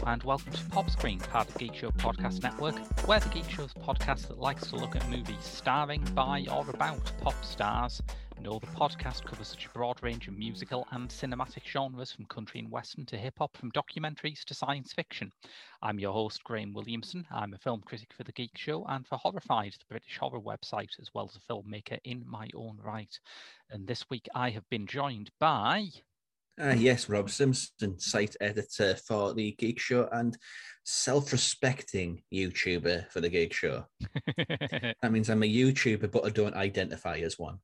Paul, and welcome to Pop Screen, part of the Geek Show Podcast Network, where the Geek Show's podcast that likes to look at movies starring, by, or about pop stars. No, the podcast covers such a broad range of musical and cinematic genres, from country and western to hip-hop, from documentaries to science fiction. I'm your host, Graham Williamson. I'm a film critic for The Geek Show and for Horrified, the British horror website, as well as a filmmaker in my own right. And this week I have been joined by... Yes, Rob Simpson, site editor for The Geek Show and self-respecting YouTuber for The Geek Show. That means I'm a YouTuber, but I don't identify as one.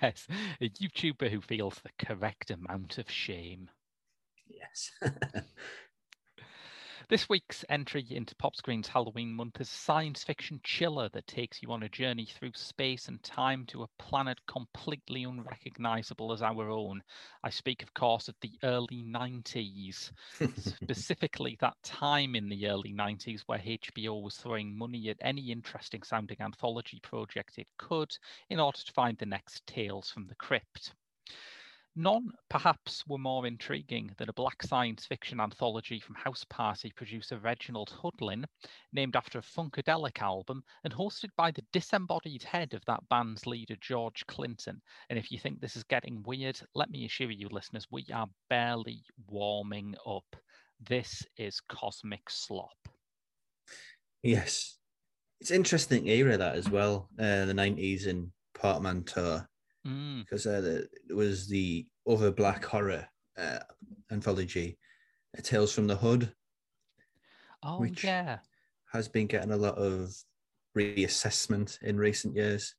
Yes, a YouTuber who feels the correct amount of shame. Yes. This week's entry into Popscreen's Halloween month is a science fiction chiller that takes you on a journey through space and time to a planet completely unrecognisable as our own. I speak, of course, of the early 90s, specifically that time in the early 90s where HBO was throwing money at any interesting-sounding anthology project it could in order to find the next Tales from the Crypt. None, perhaps, were more intriguing than a black science fiction anthology from House Party producer Reginald Hudlin, named after a Funkadelic album and hosted by the disembodied head of that band's leader, George Clinton. And if you think this is getting weird, let me assure you, listeners, we are barely warming up. This is Cosmic Slop. Yes. It's an interesting era, that, as well, the 90s and portmanteau. Because it was the other black horror anthology, Tales from the Hood, which has been getting a lot of reassessment in recent years.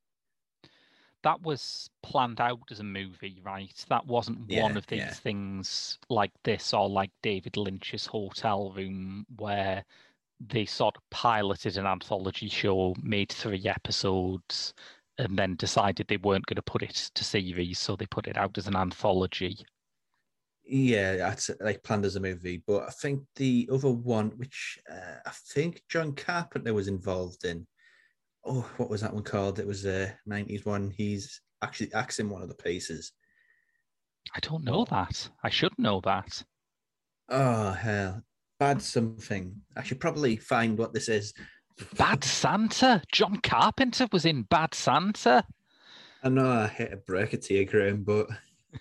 That was planned out as a movie, right? That wasn't one of these things like this or like David Lynch's Hotel Room, where they sort of piloted an anthology show, made 3 episodes... and then decided they weren't going to put it to series, so they put it out as an anthology. Yeah, that's like planned as a movie. But I think the other one, which I think John Carpenter was involved in, what was that one called? It was a 90s one. He's actually acts in one of the pieces. I don't know that. I should know that. Oh, hell. Bad something. I should probably find what this is. Bad Santa? John Carpenter was in Bad Santa? I know I hit a break it to you, Graham, but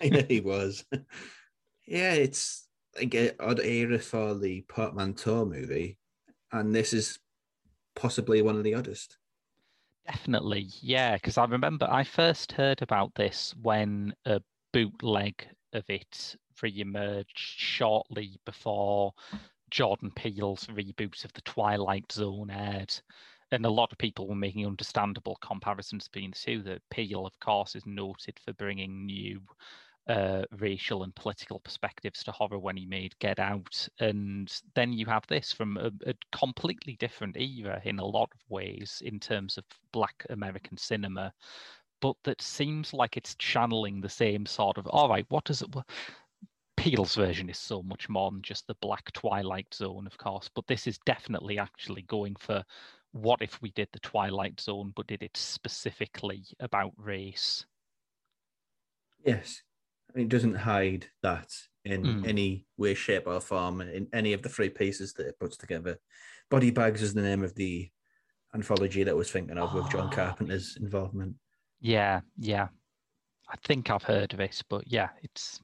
I know he was. Yeah, it's like an odd era for the portmanteau movie, and this is possibly one of the oddest. Definitely, yeah, because I remember I first heard about this when a bootleg of it re-emerged shortly before Jordan Peele's reboot of The Twilight Zone aired, and a lot of people were making understandable comparisons between the two. That Peele, of course, is noted for bringing new racial and political perspectives to horror when he made Get Out, and then you have this from a completely different era in a lot of ways in terms of Black American cinema, but that seems like it's channeling the same sort of, all right, what does it... Peele's version is so much more than just the black Twilight Zone, of course, but this is definitely actually going for what if we did the Twilight Zone, but did it specifically about race. Yes. I mean, it doesn't hide that in any way, shape or form in any of the 3 pieces that it puts together. Body Bags is the name of the anthology that I was thinking of with John Carpenter's involvement. Yeah, yeah. I think I've heard of it, but yeah, it's...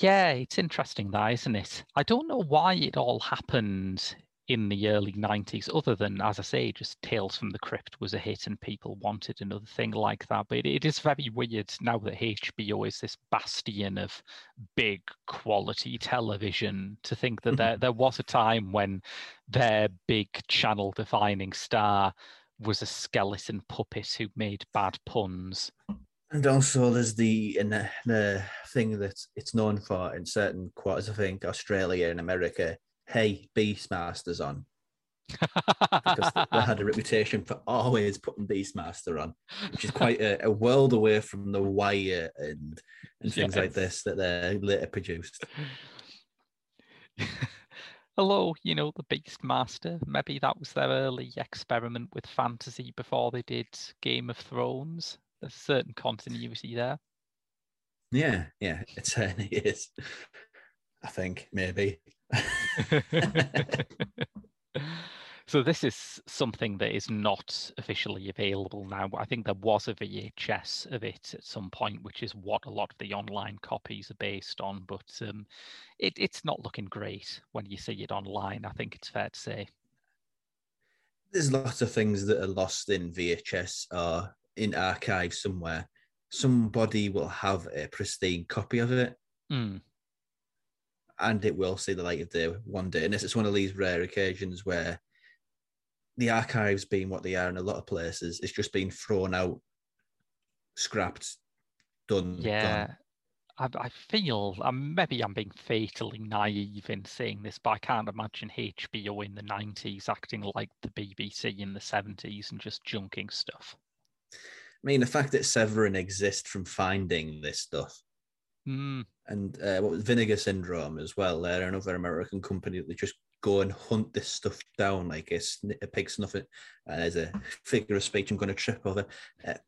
Yeah, it's interesting that, isn't it? I don't know why it all happened in the early 90s, other than, as I say, just Tales from the Crypt was a hit and people wanted another thing like that. But it is very weird now that HBO is this bastion of big quality television to think that there was a time when their big channel-defining star was a skeleton puppet who made bad puns. And also there's the thing that it's known for in certain quarters, I think, Australia and America. Hey, Beastmaster's on. Because they had a reputation for always putting Beastmaster on, which is quite a world away from The Wire and things like this that they later produced. Hello, you know, the Beastmaster. Maybe that was their early experiment with fantasy before they did Game of Thrones. There's a certain continuity there. Yeah, it certainly is. I think, maybe. So this is something that is not officially available now. I think there was a VHS of it at some point, which is what a lot of the online copies are based on. But it's not looking great when you see it online, I think it's fair to say. There's lots of things that are lost in VHS or in archives somewhere. Somebody will have a pristine copy of it. Mm. And it will see the light of day one day. And it's one of these rare occasions where the archives being what they are in a lot of places, it's just been thrown out, scrapped, done. Yeah, gone. I feel, maybe I'm being fatally naive in saying this, but I can't imagine HBO in the 90s acting like the BBC in the 70s and just junking stuff. I mean, the fact that Severin exists from finding this stuff, and what was Vinegar Syndrome as well, they're another American company that they just go and hunt this stuff down like a pig snuffing. There's a figure of speech I'm going to trip over.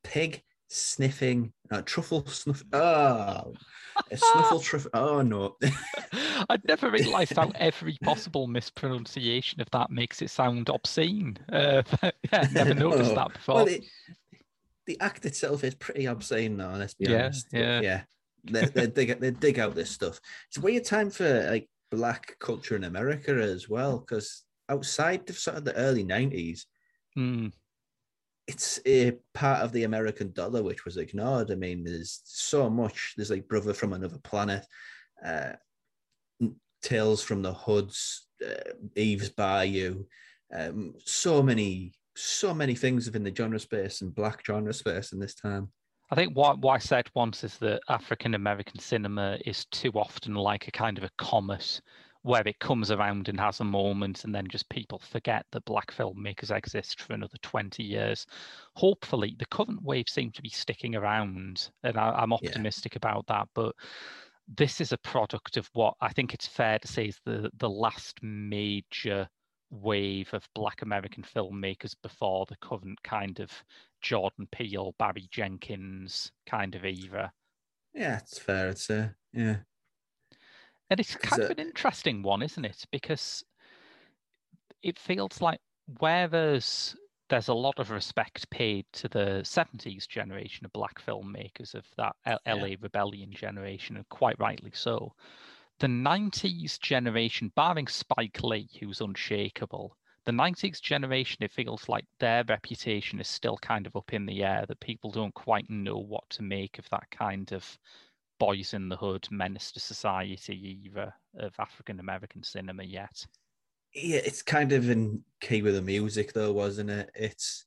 Pig sniffing, truffle snuff. Oh, a snuffle truffle. Oh, no. I'd never realised how every possible mispronunciation of that makes it sound obscene. Yeah, never noticed that before. Well, the act itself is pretty obscene, though, let's be honest. Yeah. Yeah. They dig out this stuff. It's a weird time for, like, Black culture in America as well, because outside of sort of the early 90s, it's a part of the American dollar which was ignored. I mean, there's so much. There's like Brother from Another Planet, Tales from the Hoods, Eve's Bayou, so many things within the genre space and Black genre space in this time. I think what I said once is that African-American cinema is too often like a kind of a comet where it comes around and has a moment, and then just people forget that Black filmmakers exist for another 20 years. Hopefully, the current wave seems to be sticking around, and I'm optimistic about that, but this is a product of what I think it's fair to say is the last major wave of Black American filmmakers before the current kind of Jordan Peele, Barry Jenkins kind of era. Yeah, it's fair, I'd say. Yeah. And it's kind of an interesting one, isn't it? Because it feels like whereas there's a lot of respect paid to the 70s generation of Black filmmakers, of that LA Rebellion generation, and quite rightly so, the 90s generation, barring Spike Lee, who's unshakable, the 90s generation, it feels like their reputation is still kind of up in the air, that people don't quite know what to make of that kind of Boys in the Hood, Menace to Society era of African-American cinema yet. Yeah, it's kind of in key with the music, though, wasn't it? It's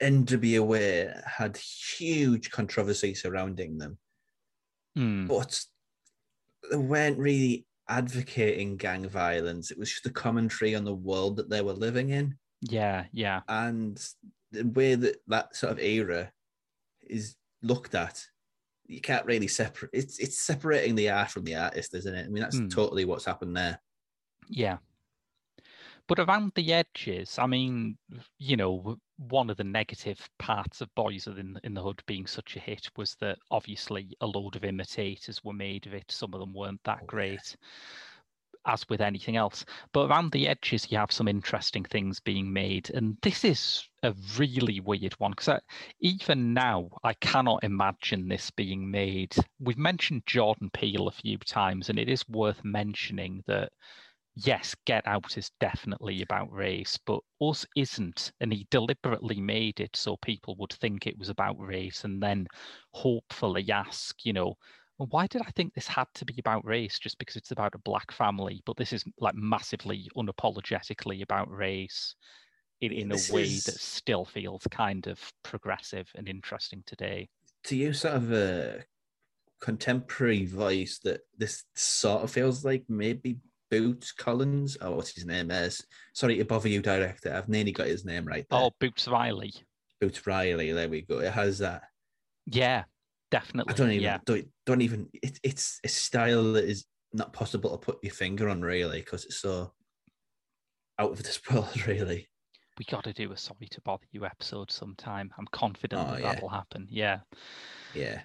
NWA had huge controversy surrounding them, but they weren't really advocating gang violence. It was just a commentary on the world that they were living in. Yeah. And the way that sort of era is looked at, you can't really separate. It's separating the art from the artist, isn't it? I mean, that's totally what's happened there. Yeah. But around the edges, I mean, you know, one of the negative parts of Boys in the Hood being such a hit was that obviously a load of imitators were made of it. Some of them weren't that great, as with anything else. But around the edges, you have some interesting things being made. And this is a really weird one, because even now, I cannot imagine this being made. We've mentioned Jordan Peele a few times, and it is worth mentioning that yes, Get Out is definitely about race, but Us isn't, and he deliberately made it so people would think it was about race and then hopefully ask, you know, well, why did I think this had to be about race just because it's about a Black family? But this is like massively unapologetically about race in a way that still feels kind of progressive and interesting today. To use sort of a contemporary voice, that this sort of feels like maybe Boots Collins, oh, what's his name? Sorry to Bother You director. I've nearly got his name right there. Oh, Boots Riley. Boots Riley, there we go. It has that. Yeah, definitely. It's a style that is not possible to put your finger on, really, because it's so out of this world, really. We got to do a Sorry to Bother You episode sometime. I'm confident that'll happen. Yeah. Yeah,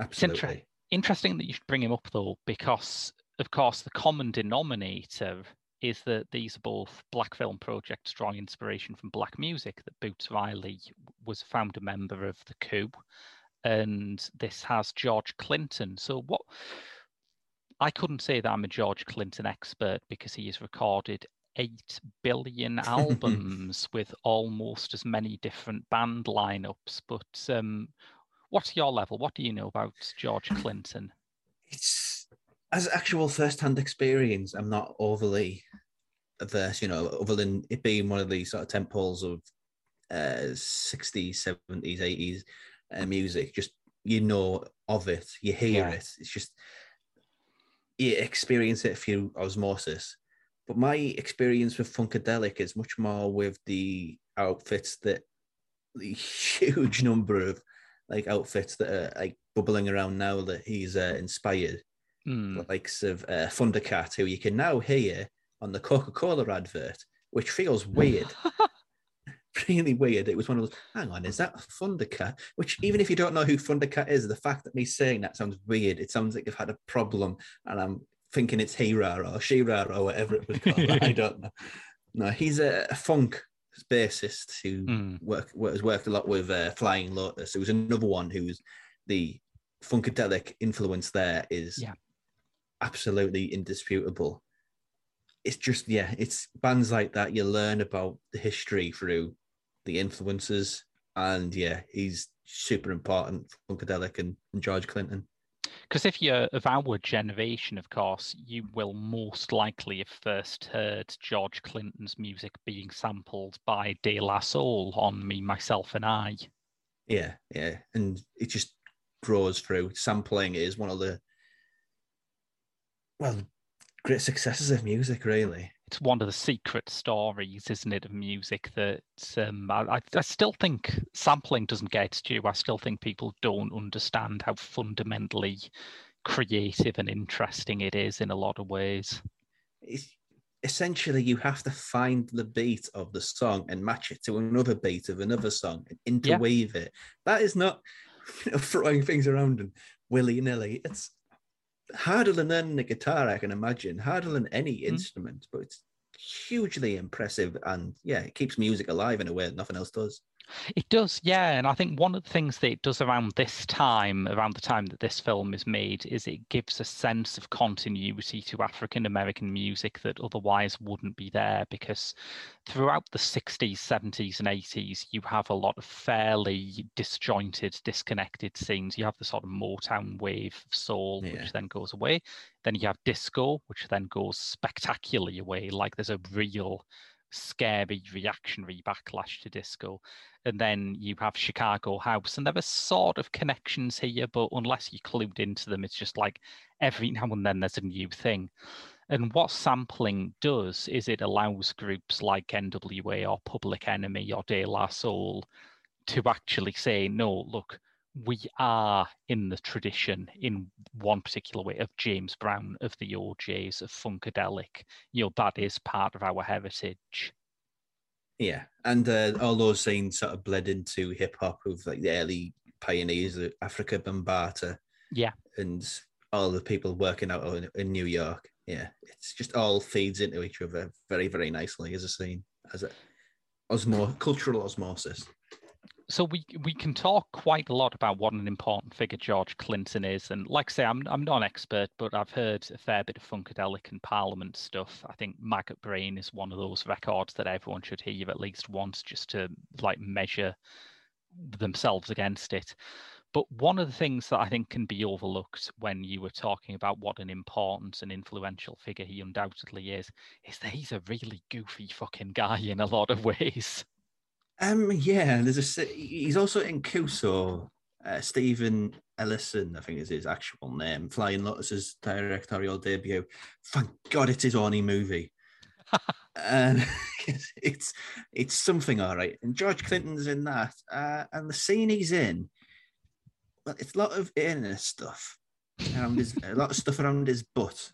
absolutely. It's interesting that you should bring him up, though, because of course, the common denominator is that these are both black film projects drawing inspiration from black music, that Boots Riley was a founder member of The Coup, and this has George Clinton. So what, I couldn't say that I'm a George Clinton expert because he has recorded 8 billion albums with almost as many different band lineups, but what's your level? What do you know about George Clinton? It's, as actual first-hand experience, I'm not overly averse, you know, other than it being one of the sort of temples of 60s, 70s, 80s music. Just, you know of it, you hear it. It's just, you experience it through osmosis. But my experience with Funkadelic is much more with the outfits that, the huge number of like outfits that are like bubbling around now that he's inspired. The likes of Thundercat, who you can now hear on the Coca-Cola advert, which feels weird, really weird. It was one of those, hang on, is that Thundercat? Which, even if you don't know who Thundercat is, the fact that me saying that sounds weird. It sounds like you've had a problem and I'm thinking it's Hera or Shira or whatever it was called. I don't know. No, he's a funk bassist who has worked a lot with Flying Lotus. It was another one who's the Funkadelic influence there is... Yeah. Absolutely indisputable. It's just, yeah, it's bands like that. You learn about the history through the influences, and yeah, he's super important, Funkadelic and George Clinton. Because if you're of our generation, of course, you will most likely have first heard George Clinton's music being sampled by De La Soul on Me, Myself, and I. Yeah, yeah, and it just grows through. Sampling is one of the great successes of music, really. It's one of the secret stories, isn't it, of music, that I still think sampling doesn't get its due. I still think people don't understand how fundamentally creative and interesting it is in a lot of ways. It's, essentially, you have to find the beat of the song and match it to another beat of another song and interweave it. That is not throwing things around and willy-nilly. It's harder than learning the guitar, I can imagine, harder than any instrument, but it's hugely impressive, and yeah, it keeps music alive in a way that nothing else does. It does, yeah, and I think one of the things that it does around this time, around the time that this film is made, is it gives a sense of continuity to African-American music that otherwise wouldn't be there, because throughout the 60s, 70s and 80s, you have a lot of fairly disjointed, disconnected scenes. You have the sort of Motown wave of soul, which then goes away. Then you have disco, which then goes spectacularly away, like there's a real scary reactionary backlash to disco. And then you have Chicago house, and there are sort of connections here, but unless you're clued into them, it's just like every now and then there's a new thing. And what sampling does is it allows groups like NWA or Public Enemy or De La Soul to actually say, no, look, we are in the tradition in one particular way of James Brown, of the OJs, of Funkadelic. You know, that is part of our heritage. Yeah, and all those scenes sort of bled into hip-hop with like the early pioneers of Africa Bambaataa. Yeah. And all the people working out in New York. Yeah, it's just all feeds into each other very, very nicely as a scene, as a cultural osmosis. So we can talk quite a lot about what an important figure George Clinton is. And like I say, I'm not an expert, but I've heard a fair bit of Funkadelic and Parliament stuff. I think Maggot Brain is one of those records that everyone should hear at least once, just to like measure themselves against it. But one of the things that I think can be overlooked when you were talking about what an important and influential figure he undoubtedly is that he's a really goofy fucking guy in a lot of ways. He's also in Kuso, Stephen Ellison, I think is his actual name, Flying Lotus's directorial debut. Thank God it's his only movie. And it's something, all right. And George Clinton's in that. And the scene he's in, well, it's a lot of anus stuff, a lot of stuff around his butt.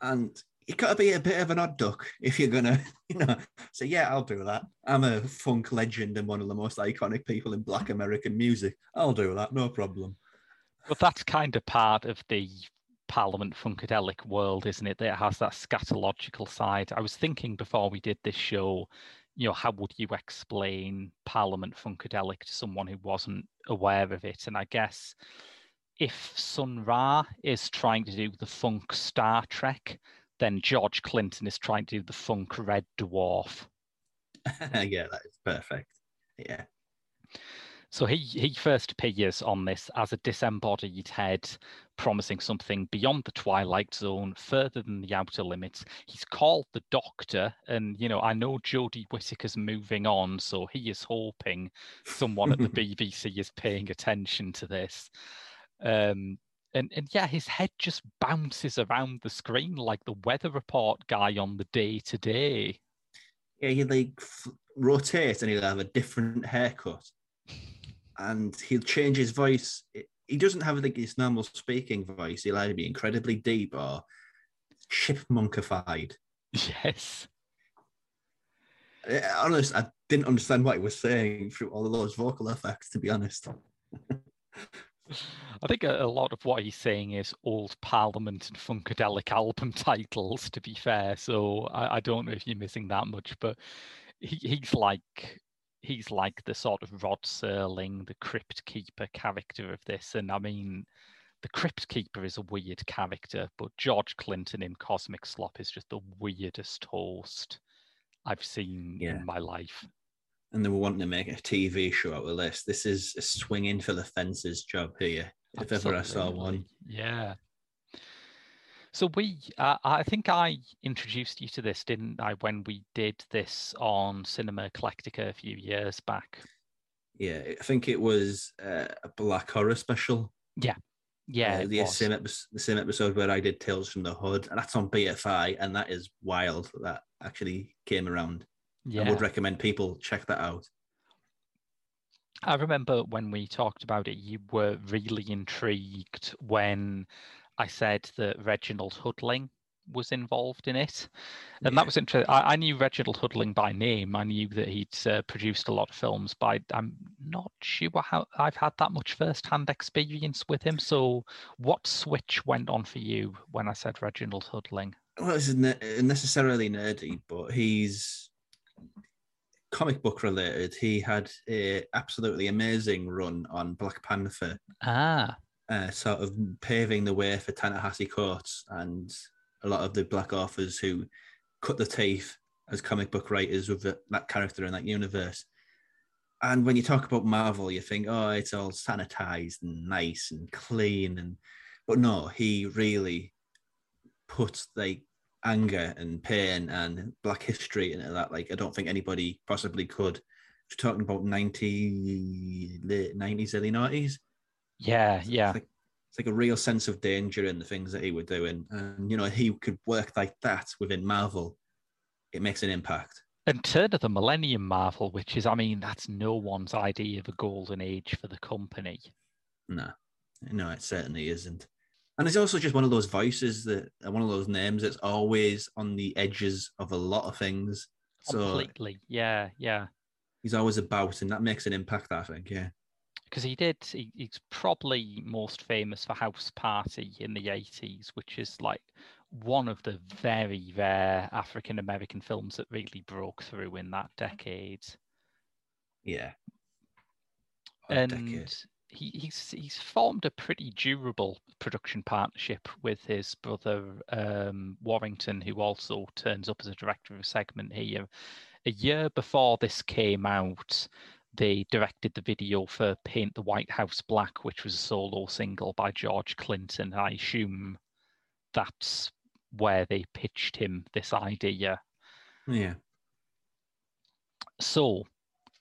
And you got to be a bit of an odd duck if you're going to, say, yeah, I'll do that. I'm a funk legend and one of the most iconic people in black American music. I'll do that, no problem. But that's kind of part of the Parliament Funkadelic world, isn't it? That has that scatological side. I was thinking before we did this show, you know, how would you explain Parliament Funkadelic to someone who wasn't aware of it? And I guess if Sun Ra is trying to do the funk Star Trek, then George Clinton is trying to do the funk Red Dwarf. Yeah, that is perfect. Yeah. So he first appears on this as a disembodied head, promising something beyond the Twilight Zone, further than the outer limits. He's called the Doctor, and, you know, I know Jodie Whittaker's moving on, so he is hoping someone at the BBC is paying attention to this. And yeah, his head just bounces around the screen like the weather report guy on the day-to-day. Yeah, he'd like rotate and he'll have a different haircut. And he'll change his voice. He doesn't have like his normal speaking voice. He'll either be incredibly deep or chipmunkified. Yes. Honestly, I didn't understand what he was saying through all of those vocal effects, to be honest. I think a lot of what he's saying is old Parliament and Funkadelic album titles, to be fair. So I don't know if you're missing that much, but he's like the sort of Rod Serling, the Crypt Keeper character of this. And I mean, the Crypt Keeper is a weird character, but George Clinton in Cosmic Slop is just the weirdest host I've seen in my life. And they were wanting to make a TV show out of this. This is a swinging for the fences job here, if ever I saw one. Yeah. So I think I introduced you to this, didn't I, when we did this on Cinema Eclectica a few years back? Yeah, I think it was a Black Horror special. Yeah, yeah, the same episode where I did Tales from the Hood, and that's on BFI, and that is wild. That actually came around. Yeah. I would recommend people check that out. I remember when we talked about it, you were really intrigued when I said that Reginald Hudlin was involved in it. And that was interesting. I knew Reginald Hudlin by name. I knew that he'd produced a lot of films, but I'm not sure how I've had that much first-hand experience with him. So what switch went on for you when I said Reginald Hudlin? Well, this isn't necessarily nerdy, but he's comic book related. He had an absolutely amazing run on Black Panther. Ah. Sort of paving the way for Ta-Nehisi Coates and a lot of the black authors who cut the teeth as comic book writers with that character in that universe. And when you talk about Marvel, you think, oh, it's all sanitized and nice and clean. But no, he really put like anger and pain and black history into that. Like, I don't think anybody possibly could. We're talking about late 90s, early 90s. Yeah, yeah. It's like a real sense of danger in the things that he was doing. And, you know, he could work like that within Marvel. It makes an impact. And turn of the millennium Marvel, which is, I mean, that's no one's idea of a golden age for the company. No, it certainly isn't. And it's also just one of those voices one of those names that's always on the edges of a lot of things. Completely, so, yeah. He's always about, and that makes an impact, I think, yeah. Because he's probably most famous for House Party in the 80s, which is like one of the very rare African-American films that really broke through in that decade. Yeah. And he's formed a pretty durable production partnership with his brother Warrington, who also turns up as a director of a segment here. A year before this came out, they directed the video for Paint the White House Black, which was a solo single by George Clinton. I assume that's where they pitched him this idea. Yeah. So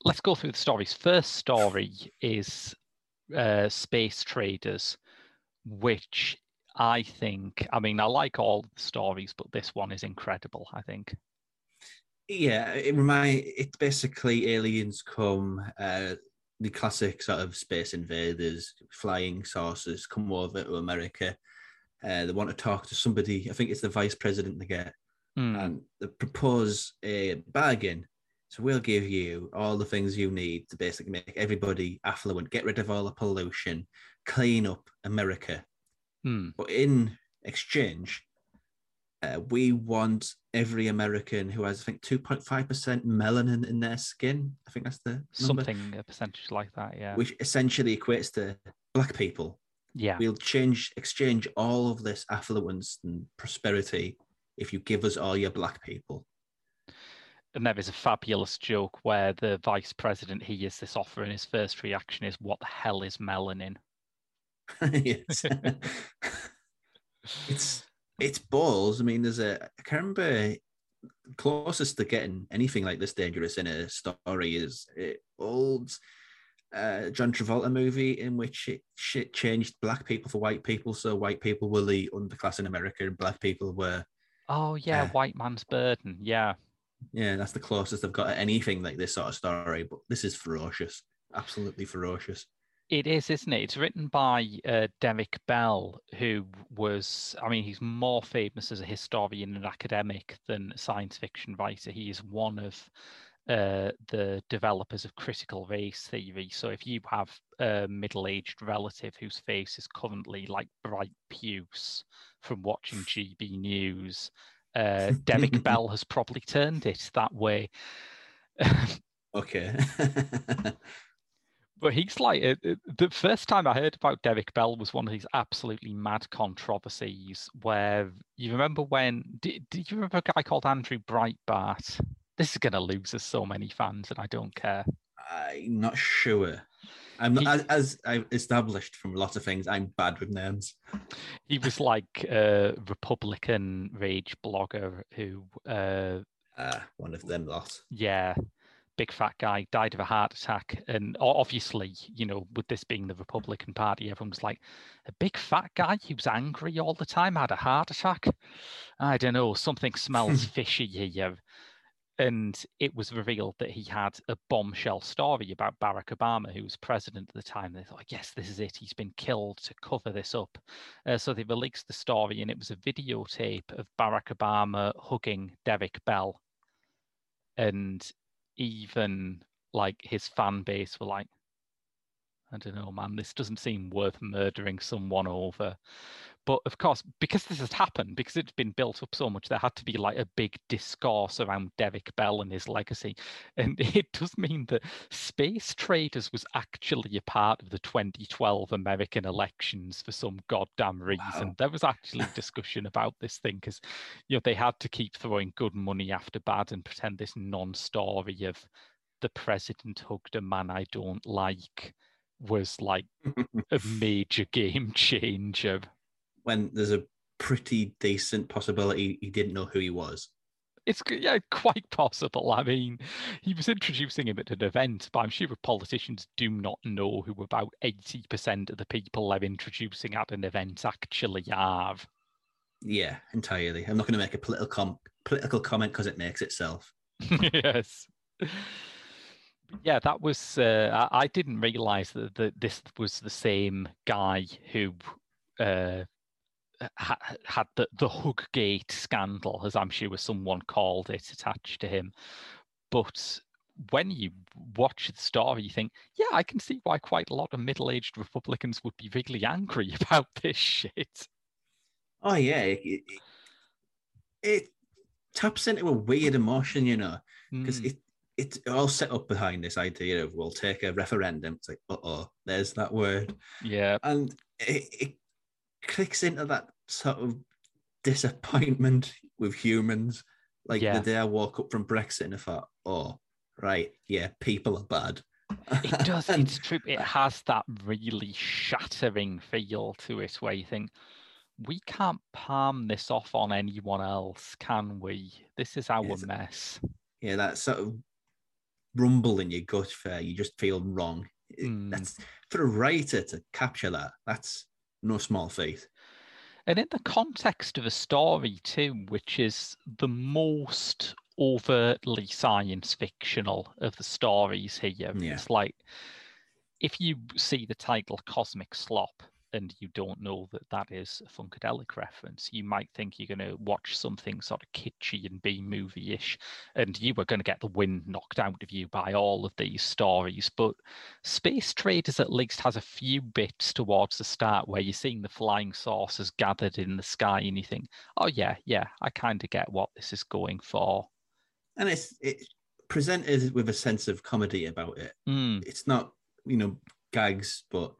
let's go through the stories. First story is Space Traders, which I like all the stories, but this one is incredible, I think. Yeah, it's basically aliens come, the classic sort of space invaders, flying saucers come over to America. They want to talk to somebody. I think it's the vice president they get. And they propose a bargain. So we'll give you all the things you need to basically make everybody affluent, get rid of all the pollution, clean up America. But in exchange, we want every American who has, I think, 2.5% melanin in their skin. I think that's the number. Something, a percentage like that, yeah. Which essentially equates to black people. Yeah. We'll exchange all of this affluence and prosperity if you give us all your black people. And there is a fabulous joke where the vice president, he hears this offer and his first reaction is, what the hell is melanin? Yes. It's balls. I mean, I can't remember, closest to getting anything like this dangerous in a story is old John Travolta movie in which it changed black people for white people. So white people were the underclass in America and black people were... Oh, yeah, white man's burden, yeah. Yeah, that's the closest they've got at anything like this sort of story, but this is ferocious, absolutely ferocious. It is, isn't it? It's written by Derek Bell, who was, I mean, he's more famous as a historian and academic than a science fiction writer. He is one of the developers of critical race theory. So if you have a middle-aged relative whose face is currently like bright puce from watching GB News, Derek Bell has probably turned it that way. Okay. But he's like, the first time I heard about Derek Bell was one of these absolutely mad controversies where you remember when, did you remember a guy called Andrew Breitbart? This is going to lose us so many fans and I don't care. I'm not sure. As I've established from lots of things, I'm bad with names. He was like a Republican rage blogger who... one of them lot. Yeah. Big fat guy, died of a heart attack. And obviously, you know, with this being the Republican Party, everyone was like, a big fat guy who's angry all the time had a heart attack. I don't know, something smells fishy here. And it was revealed that he had a bombshell story about Barack Obama, who was president at the time. They thought, yes, this is it. He's been killed to cover this up. So they released the story, and it was a videotape of Barack Obama hugging Derek Bell. And even like his fan base were like, I don't know, man, this doesn't seem worth murdering someone over. But of course, because this had happened, because it'd been built up so much, there had to be like a big discourse around Derek Bell and his legacy. And it does mean that Space Traders was actually a part of the 2012 American elections for some goddamn reason. Wow. There was actually discussion about this thing because, you know, they had to keep throwing good money after bad and pretend this non-story of the president hugged a man I don't like was like a major game changer. When there's a pretty decent possibility he didn't know who he was. It's quite possible. I mean, he was introducing him at an event, but I'm sure politicians do not know who about 80% of the people they're introducing at an event actually are. Yeah, entirely. I'm not going to make a political comment because it makes itself. Yes. Yeah, that was... I didn't realise that this was the same guy who had the Huggate scandal, as I'm sure someone called it, attached to him. But when you watch the story, you think, yeah, I can see why quite a lot of middle-aged Republicans would be really angry about this shit. Oh, yeah. It taps into a weird emotion, you know, because it's all set up behind this idea of we'll take a referendum. It's like, uh-oh, there's that word. Yeah. And it clicks into that sort of disappointment with humans. Like the day I woke up from Brexit and I thought, oh, right, yeah, people are bad. It does. It's true. It has that really shattering feel to it where you think, we can't palm this off on anyone else, can we? This is our mess. Yeah, that sort of rumble in your gut fair, you just feel wrong. That's for a writer to capture that, that's no small feat. And in the context of a story too, which is the most overtly science fictional of the stories here. Yeah. It's like if you see the title Cosmic Slop, and you don't know that that is a Funkadelic reference. You might think you're going to watch something sort of kitschy and B-movie-ish, and you were going to get the wind knocked out of you by all of these stories. But Space Traders at least has a few bits towards the start where you're seeing the flying saucers gathered in the sky and you think, oh yeah, I kind of get what this is going for. And it's presented with a sense of comedy about it. It's not, gags, but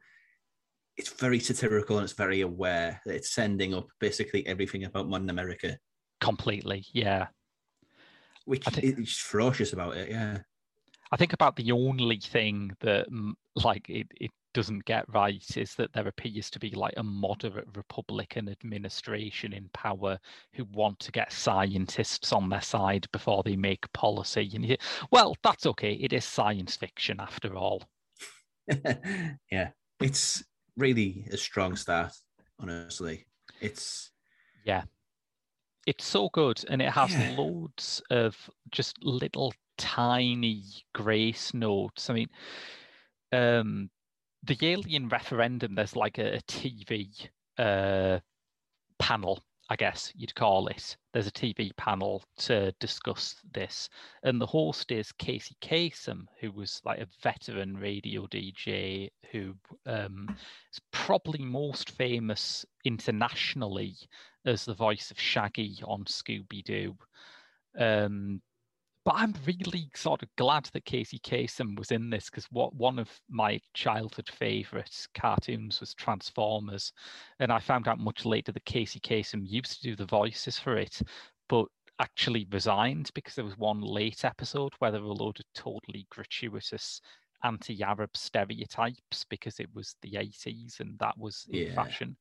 it's very satirical and it's very aware that it's sending up basically everything about modern America. Completely, yeah. Which is ferocious about it, yeah. I think about the only thing that it doesn't get right is that there appears to be a moderate Republican administration in power who want to get scientists on their side before they make policy. And well, that's okay. It is science fiction after all. Yeah, it's really a strong start, honestly. It's so good, and it has loads of just little tiny grace notes. I mean, the alien referendum, there's a TV panel, I guess you'd call it. There's a TV panel to discuss this. And the host is Casey Kasem, who was a veteran radio DJ who is probably most famous internationally as the voice of Shaggy on Scooby-Doo. But I'm really sort of glad that Casey Kasem was in this, because one of my childhood favourite cartoons was Transformers, and I found out much later that Casey Kasem used to do the voices for it, but actually resigned because there was one late episode where there were a load of totally gratuitous anti-Arab stereotypes because it was the 80s and that was in fashion.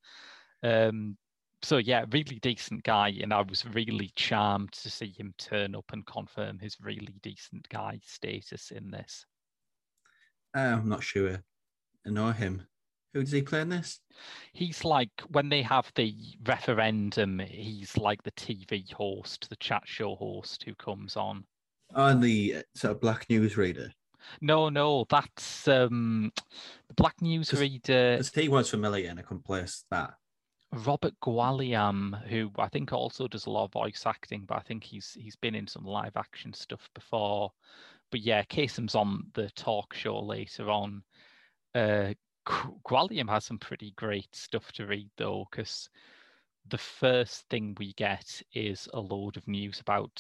So yeah, really decent guy, and I was really charmed to see him turn up and confirm his really decent guy status in this. I'm not sure I know him. Who does he play in this? He's when they have the referendum, he's the TV host, the chat show host who comes on. Oh, the sort of black newsreader? No, that's the black newsreader. Because he was familiar and I couldn't place that. Robert Gwaliam, who I think also does a lot of voice acting, but I think he's been in some live action stuff before. But yeah, Kasem's on the talk show later on. Gwaliam has some pretty great stuff to read, though, because the first thing we get is a load of news about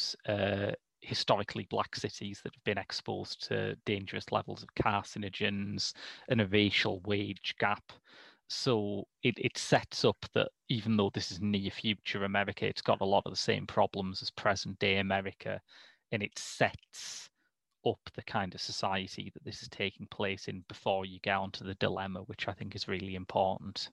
historically black cities that have been exposed to dangerous levels of carcinogens and a racial wage gap. So it sets up that even though this is near future America, it's got a lot of the same problems as present day America, and it sets up the kind of society that this is taking place in before you get onto the dilemma, which I think is really important.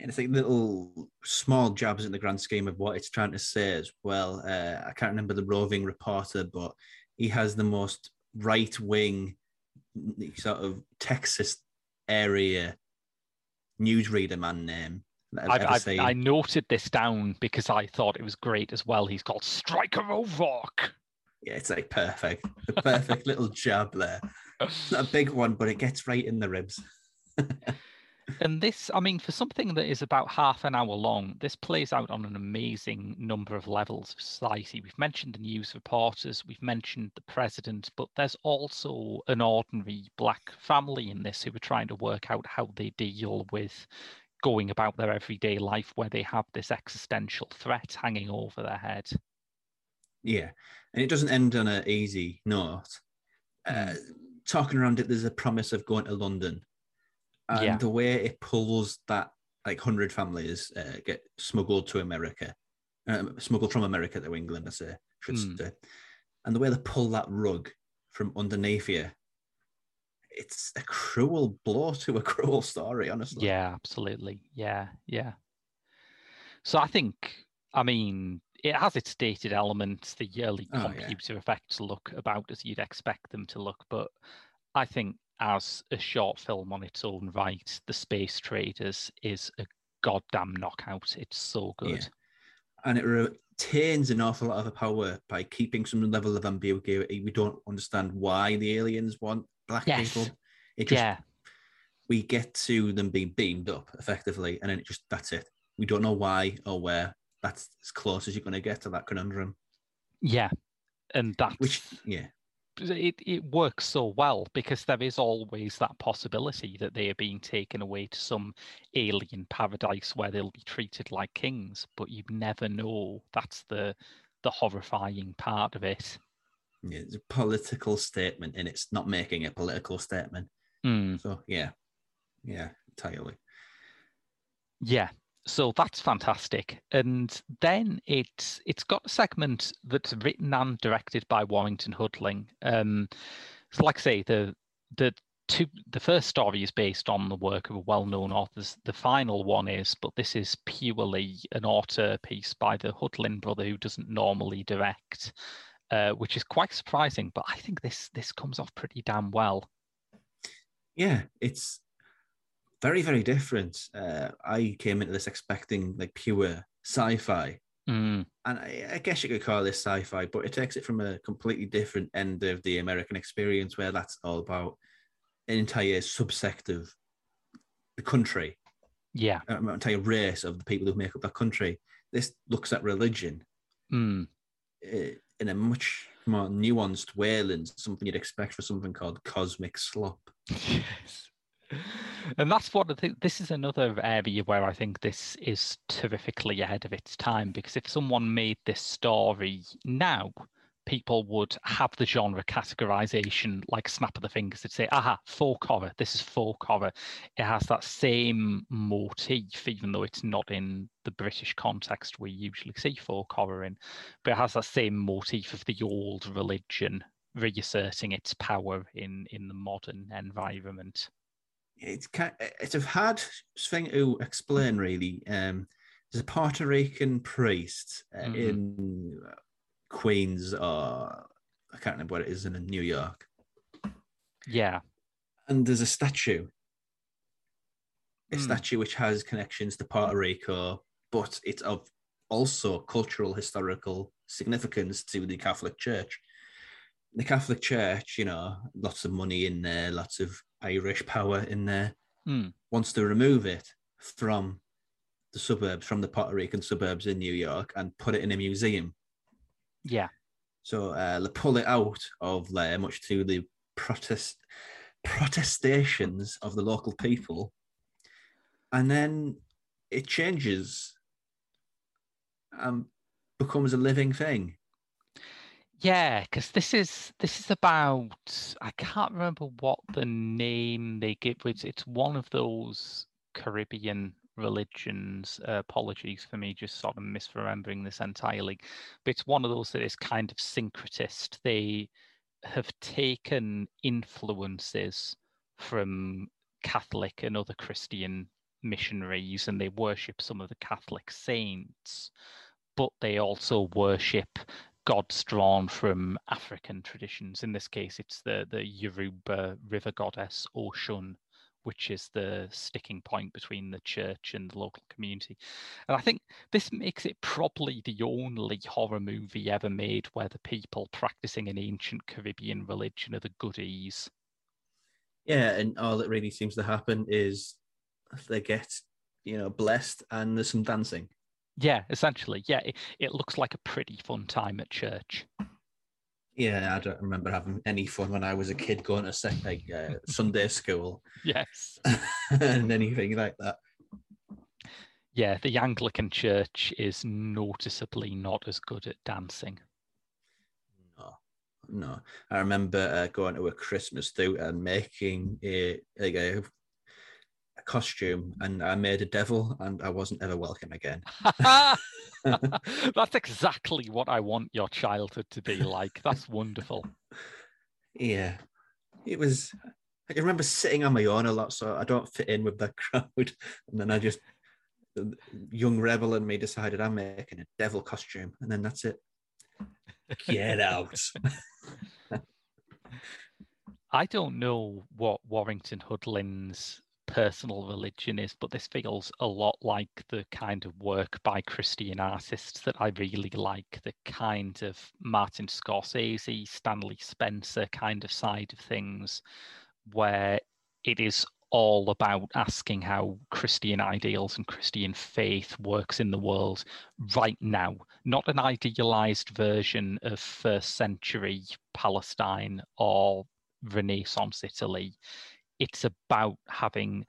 And it's little small jabs in the grand scheme of what it's trying to say as well. I can't remember the roving reporter, but he has the most right-wing sort of Texas area newsreader man name. I noted this down because I thought it was great as well. He's called Stryker O'Rourke. Yeah, it's perfect. The perfect little jab there. It's not a big one, but it gets right in the ribs. And this, for something that is about half an hour long, this plays out on an amazing number of levels of society. We've mentioned the news reporters, we've mentioned the president, but there's also an ordinary black family in this who are trying to work out how they deal with going about their everyday life where they have this existential threat hanging over their head. Yeah, and it doesn't end on an easy note. Talking around it, there's a promise of going to London. And the way it pulls that 100 families get smuggled to America, smuggled from America to England, I should say. And the way they pull that rug from underneath you, it's a cruel blow to a cruel story, honestly. Yeah, absolutely. Yeah. So I think, it has its dated elements, the yearly computer effects look about as you'd expect them to look, but I think as a short film on its own right, The Space Traders is a goddamn knockout. It's so good. Yeah. And it retains an awful lot of power by keeping some level of ambiguity. We don't understand why the aliens want black people. It just we get to them being beamed up effectively, and then that's it. We don't know why or where. That's as close as you're going to get to that conundrum. Yeah, and it works so well, because there is always that possibility that they are being taken away to some alien paradise where they'll be treated like kings, but you never know. That's the horrifying part of it. Yeah, it's a political statement, and it's not making a political statement. Mm. So yeah, entirely. Yeah. So that's fantastic. And then it's got a segment that's written and directed by Warrington Hudlin. So like I say, the first story is based on the work of a well-known author. The final one is, but this is purely an auteur piece by the Hudlin brother, who doesn't normally direct, which is quite surprising. But I think this comes off pretty damn well. Yeah, it's very, very different. I came into this expecting like pure sci-fi. Mm. And I guess you could call this sci-fi, but it takes it from a completely different end of the American experience, where that's all about an entire subsect of the country. Yeah. An entire race of the people who make up that country. This looks at religion in a much more nuanced way than something you'd expect for something called Cosmic Slop. Yes. And that's what I think. This is another area where I think this is terrifically ahead of its time, because if someone made this story now, people would have the genre categorization like snap of the fingers. They'd say, aha, folk horror. This is folk horror. It has that same motif, even though it's not in the British context we usually see folk horror in, but it has that same motif of the old religion reasserting its power in the modern environment. It's a hard thing to explain, really. There's a Puerto Rican priest in Queens, or I can't remember what it is, in New York. Yeah. And there's a statue which has connections to Puerto Rico, but it's of also cultural, historical significance to the Catholic Church. The Catholic Church, lots of money in there, lots of Irish power in there, wants to remove it from the suburbs, from the Puerto Rican suburbs in New York, and put it in a museum. Yeah. So they pull it out of there, much to the protestations of the local people. And then it changes and becomes a living thing. Yeah, because this is about, I can't remember what the name they give. It's one of those Caribbean religions. Apologies for me just sort of misremembering this entirely. But it's one of those that is kind of syncretist. They have taken influences from Catholic and other Christian missionaries, and they worship some of the Catholic saints, but they also worship gods drawn from African traditions. In this case, it's the Yoruba river goddess Oshun, which is the sticking point between the church and the local community. And I think this makes it probably the only horror movie ever made where the people practicing an ancient Caribbean religion are the goodies. Yeah, and all that really seems to happen is they get, blessed, and there's some dancing. Yeah, essentially. Yeah, it looks like a pretty fun time at church. Yeah, I don't remember having any fun when I was a kid going to Sunday school. Yes. And anything like that. Yeah, the Anglican Church is noticeably not as good at dancing. No. I remember going to a Christmas do and making a costume, and I made a devil, and I wasn't ever welcome again. That's exactly what I want your childhood to be like. That's wonderful. Yeah, it was. I remember sitting on my own a lot, so I don't fit in with that crowd. And then the young rebel in me decided I'm making a devil costume, and then that's it. Get out. I don't know what Warrington Hudlin's personal religion is, but this feels a lot like the kind of work by Christian artists that I really like, the kind of Martin Scorsese, Stanley Spencer kind of side of things, where it is all about asking how Christian ideals and Christian faith works in the world right now, not an idealized version of first century Palestine or Renaissance Italy. It's about having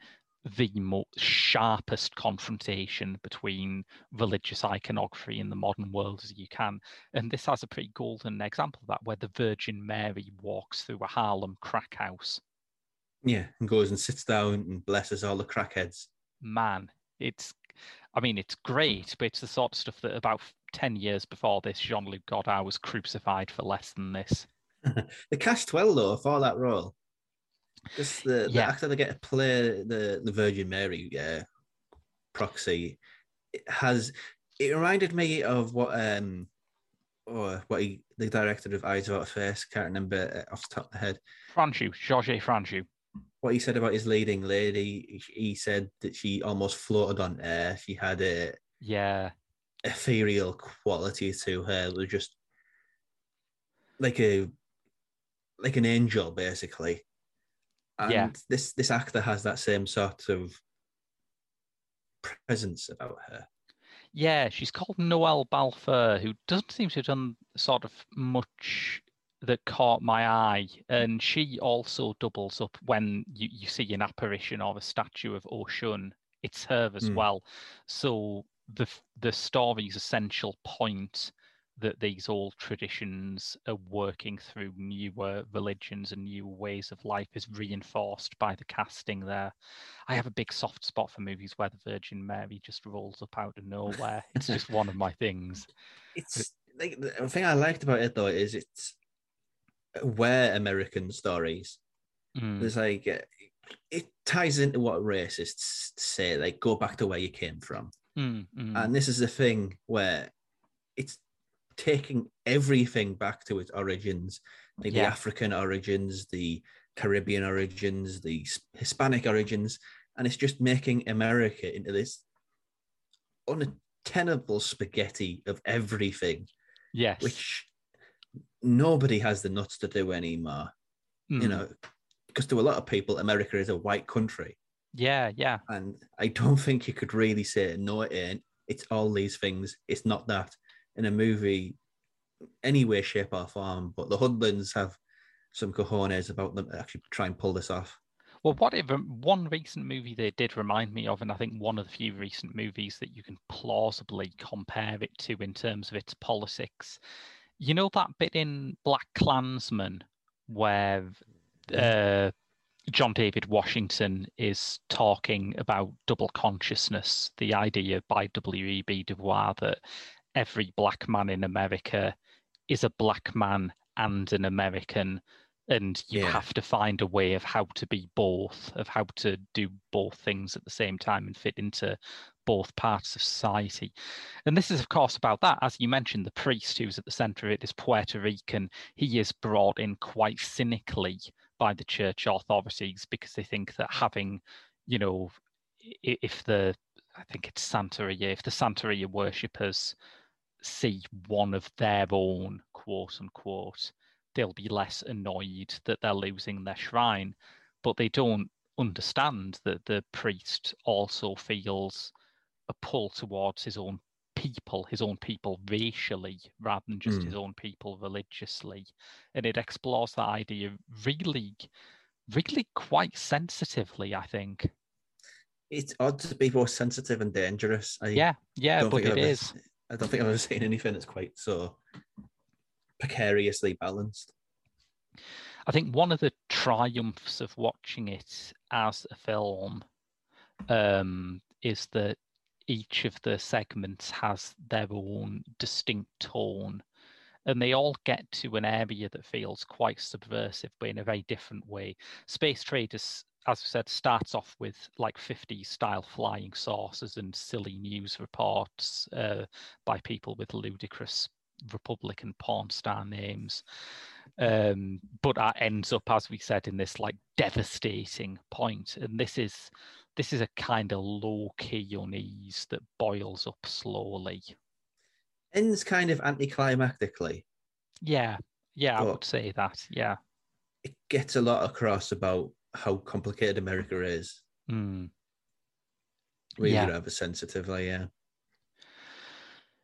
the sharpest confrontation between religious iconography in the modern world as you can. And this has a pretty golden example of that, where the Virgin Mary walks through a Harlem crack house. Yeah, and goes and sits down and blesses all the crackheads. Man, it's great, but it's the sort of stuff that about 10 years before this, Jean-Luc Godard was crucified for less than this. They cast well, though, for that role. Just the actor that get to play the Virgin Mary proxy, it reminded me of what the director of Eyes Without a Face, can't remember off the top of my head. Georges Franju. What he said about his leading lady, he said that she almost floated on air. She had a ethereal quality to her. It was just like an angel, basically. And this actor has that same sort of presence about her. Yeah, she's called Noelle Balfour, who doesn't seem to have done sort of much that caught my eye. And she also doubles up when you see an apparition or a statue of Oshun. It's her as well. So the story's essential point that these old traditions are working through newer religions and new ways of life is reinforced by the casting there. I have a big soft spot for movies where the Virgin Mary just rolls up out of nowhere. It's just one of my things. It's like, the thing I liked about it, though, is it's where American stories. There's it ties into what racists say, like, go back to where you came from. And this is the thing where it's taking everything back to its origins, the African origins, the Caribbean origins, the Hispanic origins, and it's just making America into this unattainable spaghetti of everything. Yes, which nobody has the nuts to do anymore. You know, because to a lot of people, America is a white country. Yeah, and I don't think you could really say no, it ain't. It's all these things. It's not that. In a movie, any way, shape, or form, but the Hudlins have some cojones about them to actually try and pull this off. Well, one recent movie they did remind me of, and I think one of the few recent movies that you can plausibly compare it to in terms of its politics. You know that bit in Black Klansman where John David Washington is talking about double consciousness, the idea by W.E.B. Du Bois that every black man in America is a black man and an American, and you have to find a way of how to be both, of how to do both things at the same time and fit into both parts of society. And this is, of course, about that. As you mentioned, the priest who's at the center of it is Puerto Rican. He is brought in quite cynically by the church authorities because they think that having, you know, if the Santeria worshippers see one of their own, quote unquote, they'll be less annoyed that they're losing their shrine. But they don't understand that the priest also feels a pull towards his own people racially rather than just his own people religiously. And it explores that idea really, really quite sensitively, I think. It's odd to be both sensitive and dangerous. But it is. I don't think I've ever seen anything that's quite so precariously balanced. I think one of the triumphs of watching it as a film is that each of the segments has their own distinct tone, and they all get to an area that feels quite subversive, but in a very different way. Space Traders, as I said, starts off with like 50s style flying saucers and silly news reports by people with ludicrous Republican porn star names. But that ends up, as we said, in this like devastating point. And this is a kind of low-key unease that boils up slowly. Ends kind of anticlimactically. Yeah, I would say that, yeah. It gets a lot across about how complicated America is. Mm. Where you have a sensitively, And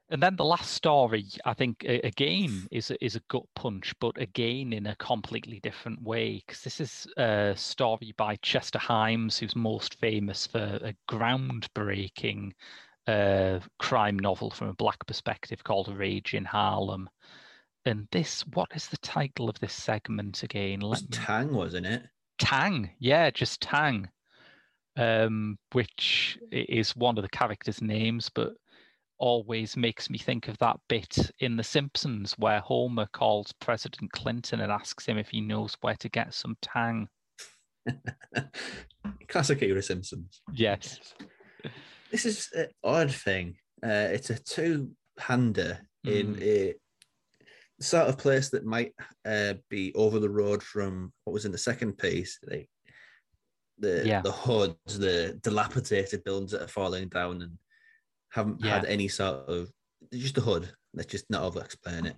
then the last story, I think, again, is a gut punch, but again in a completely different way, because this is a story by Chester Himes, who's most famous for a groundbreaking crime novel from a black perspective called Rage in Harlem. And this, what is the title of this segment again? It was Tang, wasn't it? Tang, yeah, just Tang, which is one of the characters' names, but always makes me think of that bit in The Simpsons where Homer calls President Clinton and asks him if he knows where to get some Tang. Classic era Simpsons. Yes. This is an odd thing. It's a two-hander in a sort of place that might be over the road from what was in the second piece, the hoods, the dilapidated buildings that are falling down and haven't had any sort of, just the hood. Let's just not over-explain it.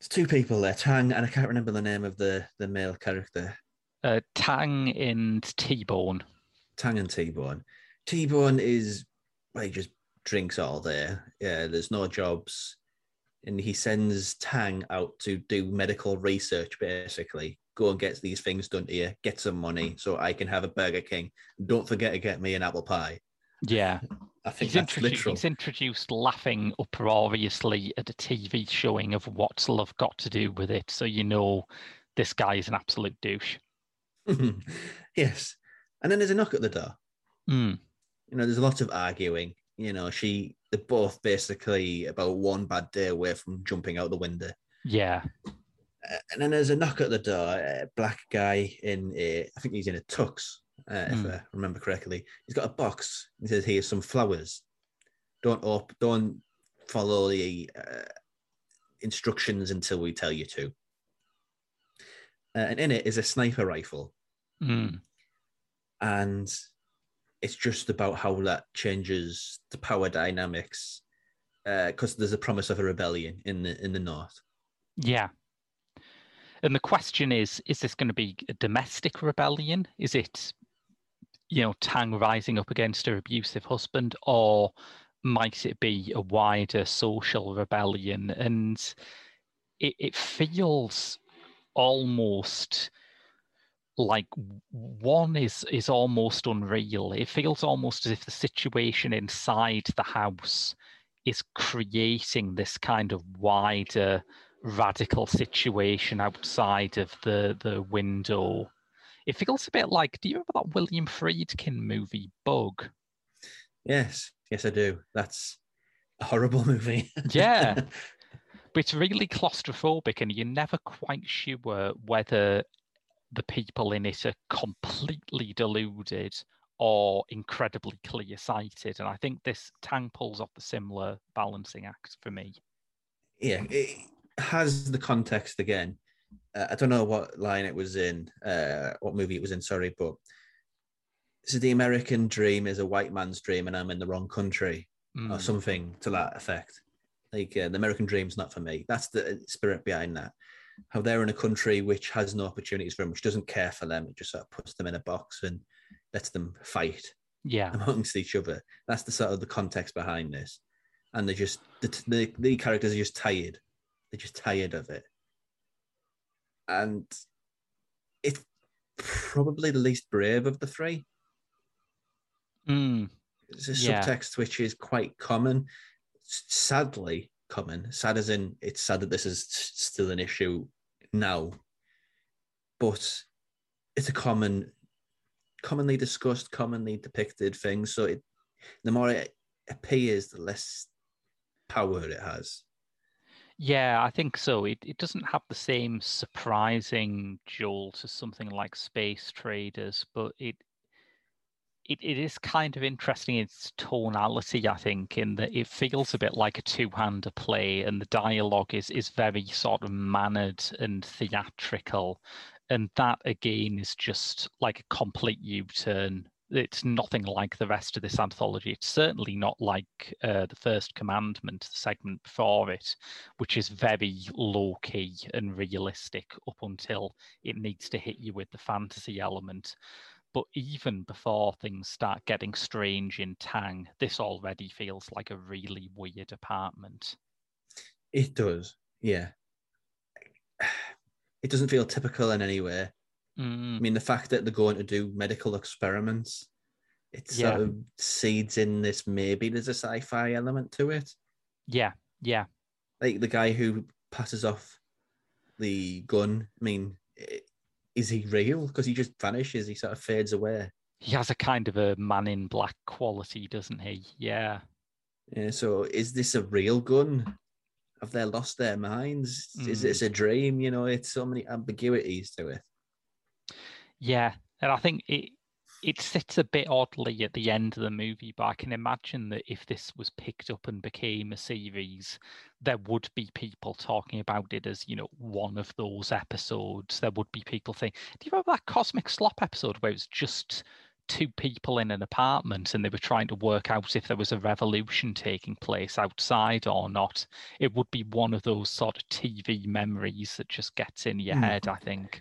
It's two people there, Tang, and I can't remember the name of the male character. Tang and T-Bone. Tang and T-Bone. T-Bone is, well, he just drinks all day. Yeah, there's no jobs. And he sends Tang out to do medical research, basically. Go and get these things done to you. Get some money so I can have a Burger King. Don't forget to get me an apple pie. Yeah. I think that's literal. He's introduced laughing uproariously at a TV showing of What's Love Got to Do with It, so you know this guy is an absolute douche. Yes. And then there's a knock at the door. Mm. You know, there's a lot of arguing. You know, they're both basically about one bad day away from jumping out the window. Yeah. And then there's a knock at the door. A black guy I think he's in a tux. If I remember correctly, he's got a box. He says, "Here's some flowers. Don't follow the instructions until we tell you to." And in it is a sniper rifle, and it's just about how that changes the power dynamics because there's a promise of a rebellion in the north. Yeah. And the question is this going to be a domestic rebellion? Is it, you know, Tang rising up against her abusive husband, or might it be a wider social rebellion? And it feels almost like one is almost unreal. It feels almost as if the situation inside the house is creating this kind of wider radical situation outside of the window. It feels a bit like, do you remember that William Friedkin movie, Bug? Yes, I do. That's a horrible movie. Yeah. But it's really claustrophobic and you're never quite sure whether the people in it are completely deluded or incredibly clear-sighted. And I think this Tang pulls off the similar balancing act for me. Yeah, has the context again. I don't know what line it was in, what movie it was in, sorry, but this is the American dream is a white man's dream and I'm in the wrong country or something to that effect. Like, the American dream's not for me. That's the spirit behind that. How they're in a country which has no opportunities for them, which doesn't care for them. It just sort of puts them in a box and lets them fight amongst each other. That's the sort of the context behind this. And they're just, the characters are just tired. They're just tired of it, and it's probably the least brave of the three. It's a subtext which is quite common, sadly common. Sad as in it's sad that this is still an issue now, but it's a commonly discussed, commonly depicted thing. So the more it appears, the less power it has. Yeah, I think so. It doesn't have the same surprising jolt as something like Space Traders, but it is kind of interesting in its tonality, I think, in that it feels a bit like a two-hander play, and the dialogue is very sort of mannered and theatrical, and that, again, is just like a complete U-turn it's nothing like the rest of this anthology. It's certainly not like The First Commandment, the segment before it, which is very low-key and realistic up until it needs to hit you with the fantasy element. But even before things start getting strange in Tang, this already feels like a really weird apartment. It does, yeah. It doesn't feel typical in any way. I mean, the fact that they're going to do medical experiments, it sort of seeds in this maybe there's a sci-fi element to it. Yeah, yeah. Like the guy who passes off the gun, I mean, is he real? Because he just vanishes, he sort of fades away. He has a kind of a Man in Black quality, doesn't he? Yeah. Yeah, so is this a real gun? Have they lost their minds? Is this a dream? You know, it's so many ambiguities to it. Yeah, and I think it sits a bit oddly at the end of the movie, but I can imagine that if this was picked up and became a series, there would be people talking about it as, you know, one of those episodes. There would be people saying, do you remember that Cosmic Slop episode where it was just two people in an apartment and they were trying to work out if there was a revolution taking place outside or not? It would be one of those sort of TV memories that just gets in your head, I think.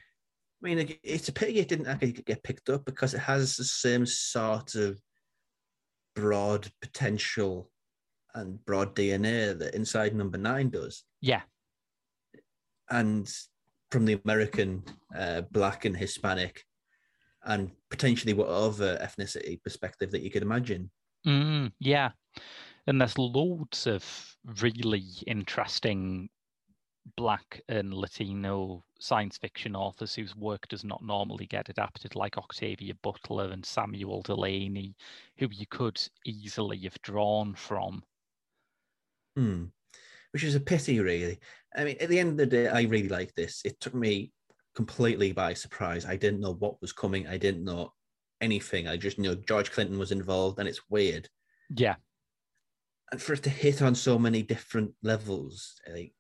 I mean, it's a pity it didn't actually get picked up because it has the same sort of broad potential and broad DNA that Inside Number 9 does. Yeah. And from the American Black and Hispanic and potentially what other ethnicity perspective that you could imagine. Yeah. And there's loads of really interesting Black and Latino science fiction authors whose work does not normally get adapted, like Octavia Butler and Samuel Delaney, who you could easily have drawn from. Which is a pity, really. I mean, at the end of the day, I really like this. It took me completely by surprise. I didn't know what was coming. I didn't know anything. I just knew George Clinton was involved, and it's weird. Yeah. And for it to hit on so many different levels, like,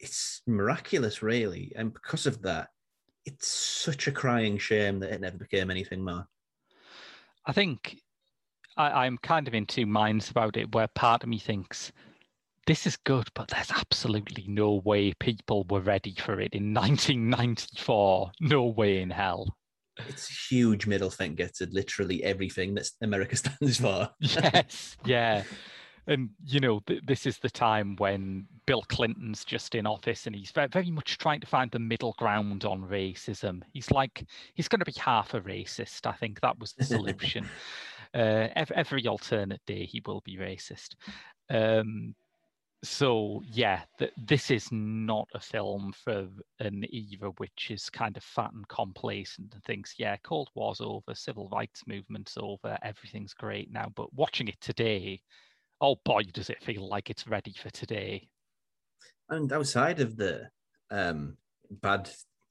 it's miraculous, really. And because of that, it's such a crying shame that it never became anything more. I think I'm kind of in two minds about it, where part of me thinks, this is good, but there's absolutely no way people were ready for it in 1994. No way in hell. It's a huge middle finger to literally everything that America stands for. Yes, yeah. And, you know, this is the time when Bill Clinton's just in office and he's very much trying to find the middle ground on racism. He's like, he's going to be half a racist. I think that was the solution. Every alternate day, he will be racist. So, yeah, this is not a film for an era which is kind of fat and complacent and thinks, yeah, Cold War's over, civil rights movement's over, everything's great now. But watching it today, oh boy, does it feel like it's ready for today. And outside of the bad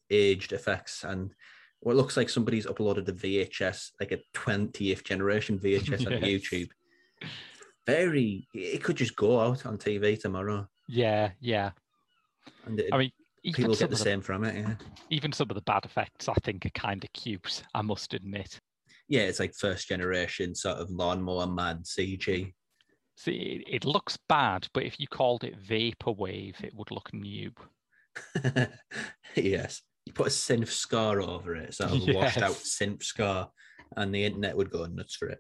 aged effects and what looks like somebody's uploaded a VHS, like a 20th generation VHS on YouTube, it could just go out on TV tomorrow. Yeah, yeah. And I mean, people get the same from it, yeah. Even some of the bad effects, I think, are kind of cute, I must admit. Yeah, it's like first generation sort of lawnmower mad CG. See, it looks bad, but if you called it vaporwave, it would look new. Yes. You put a synth scar over it, sort of a washed-out synth scar, and the internet would go nuts for it.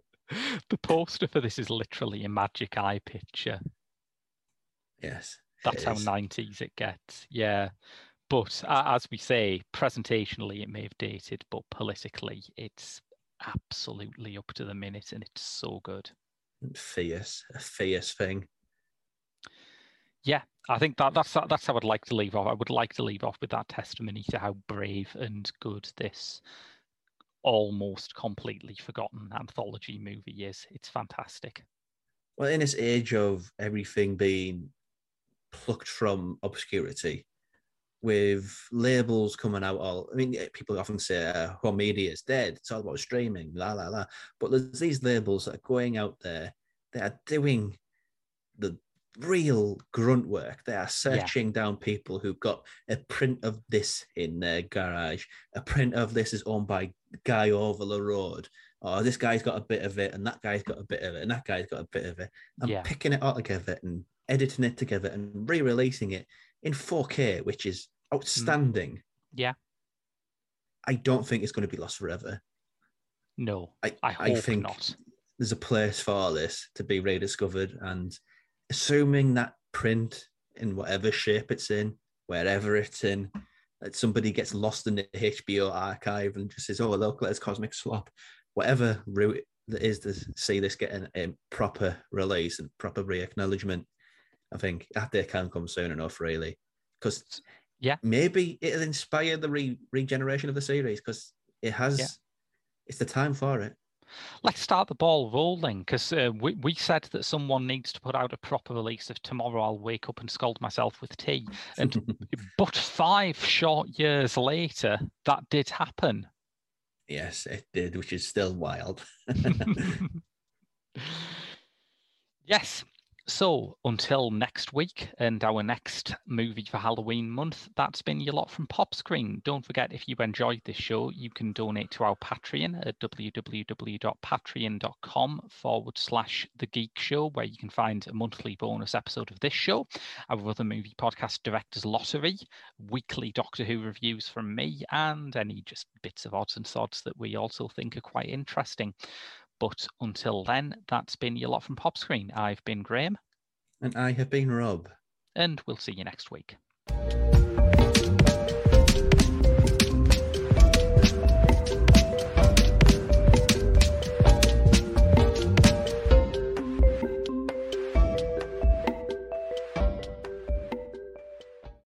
The poster for this is literally a magic eye picture. Yes. That's how 90s it gets, yeah. But as we say, presentationally it may have dated, but politically it's absolutely up to the minute, and it's so good. A fierce thing. Yeah, I think that's how I'd like to leave off. I would like to leave off with that testimony to how brave and good this almost completely forgotten anthology movie is. It's fantastic. Well, in this age of everything being plucked from obscurity, with labels coming out all, I mean, people often say home media is dead, it's all about streaming, la la la, but there's these labels that are going out there, they are doing the real grunt work. They are searching down people who've got a print of this in their garage, a print of this is owned by guy over the road, oh, this guy's got a bit of it, and that guy's got a bit of it, and that guy's got a bit of it, and picking it all together and editing it together and re-releasing it in 4K, which is outstanding. Yeah. I don't think it's going to be lost forever. No, I hope think not. There's a place for this to be rediscovered, and assuming that print in whatever shape it's in, wherever it's in, that somebody gets lost in the HBO archive and just says, oh, look, there's Cosmic Slop. Whatever route that is to see this getting a proper release and proper re-acknowledgement, I think that day can come soon enough, really. Because maybe it'll inspire the regeneration of the series, because it has... Yeah. It's the time for it. Let's start the ball rolling, because we said that someone needs to put out a proper release of Tomorrow I'll Wake Up and Scold Myself with Tea. And but 5 short years later, that did happen. Yes, it did, which is still wild. Yes. So until next week and our next movie for Halloween month, that's been your lot from Pop Screen. Don't forget, if you enjoyed this show, you can donate to our Patreon at www.patreon.com/The Geek Show, where you can find a monthly bonus episode of this show, our other movie podcast Directors Lottery, weekly Doctor Who reviews from me, and any just bits of odds and sods that we also think are quite interesting. But until then, that's been your lot from Pop Screen. I've been Graham. And I have been Rob. And we'll see you next week.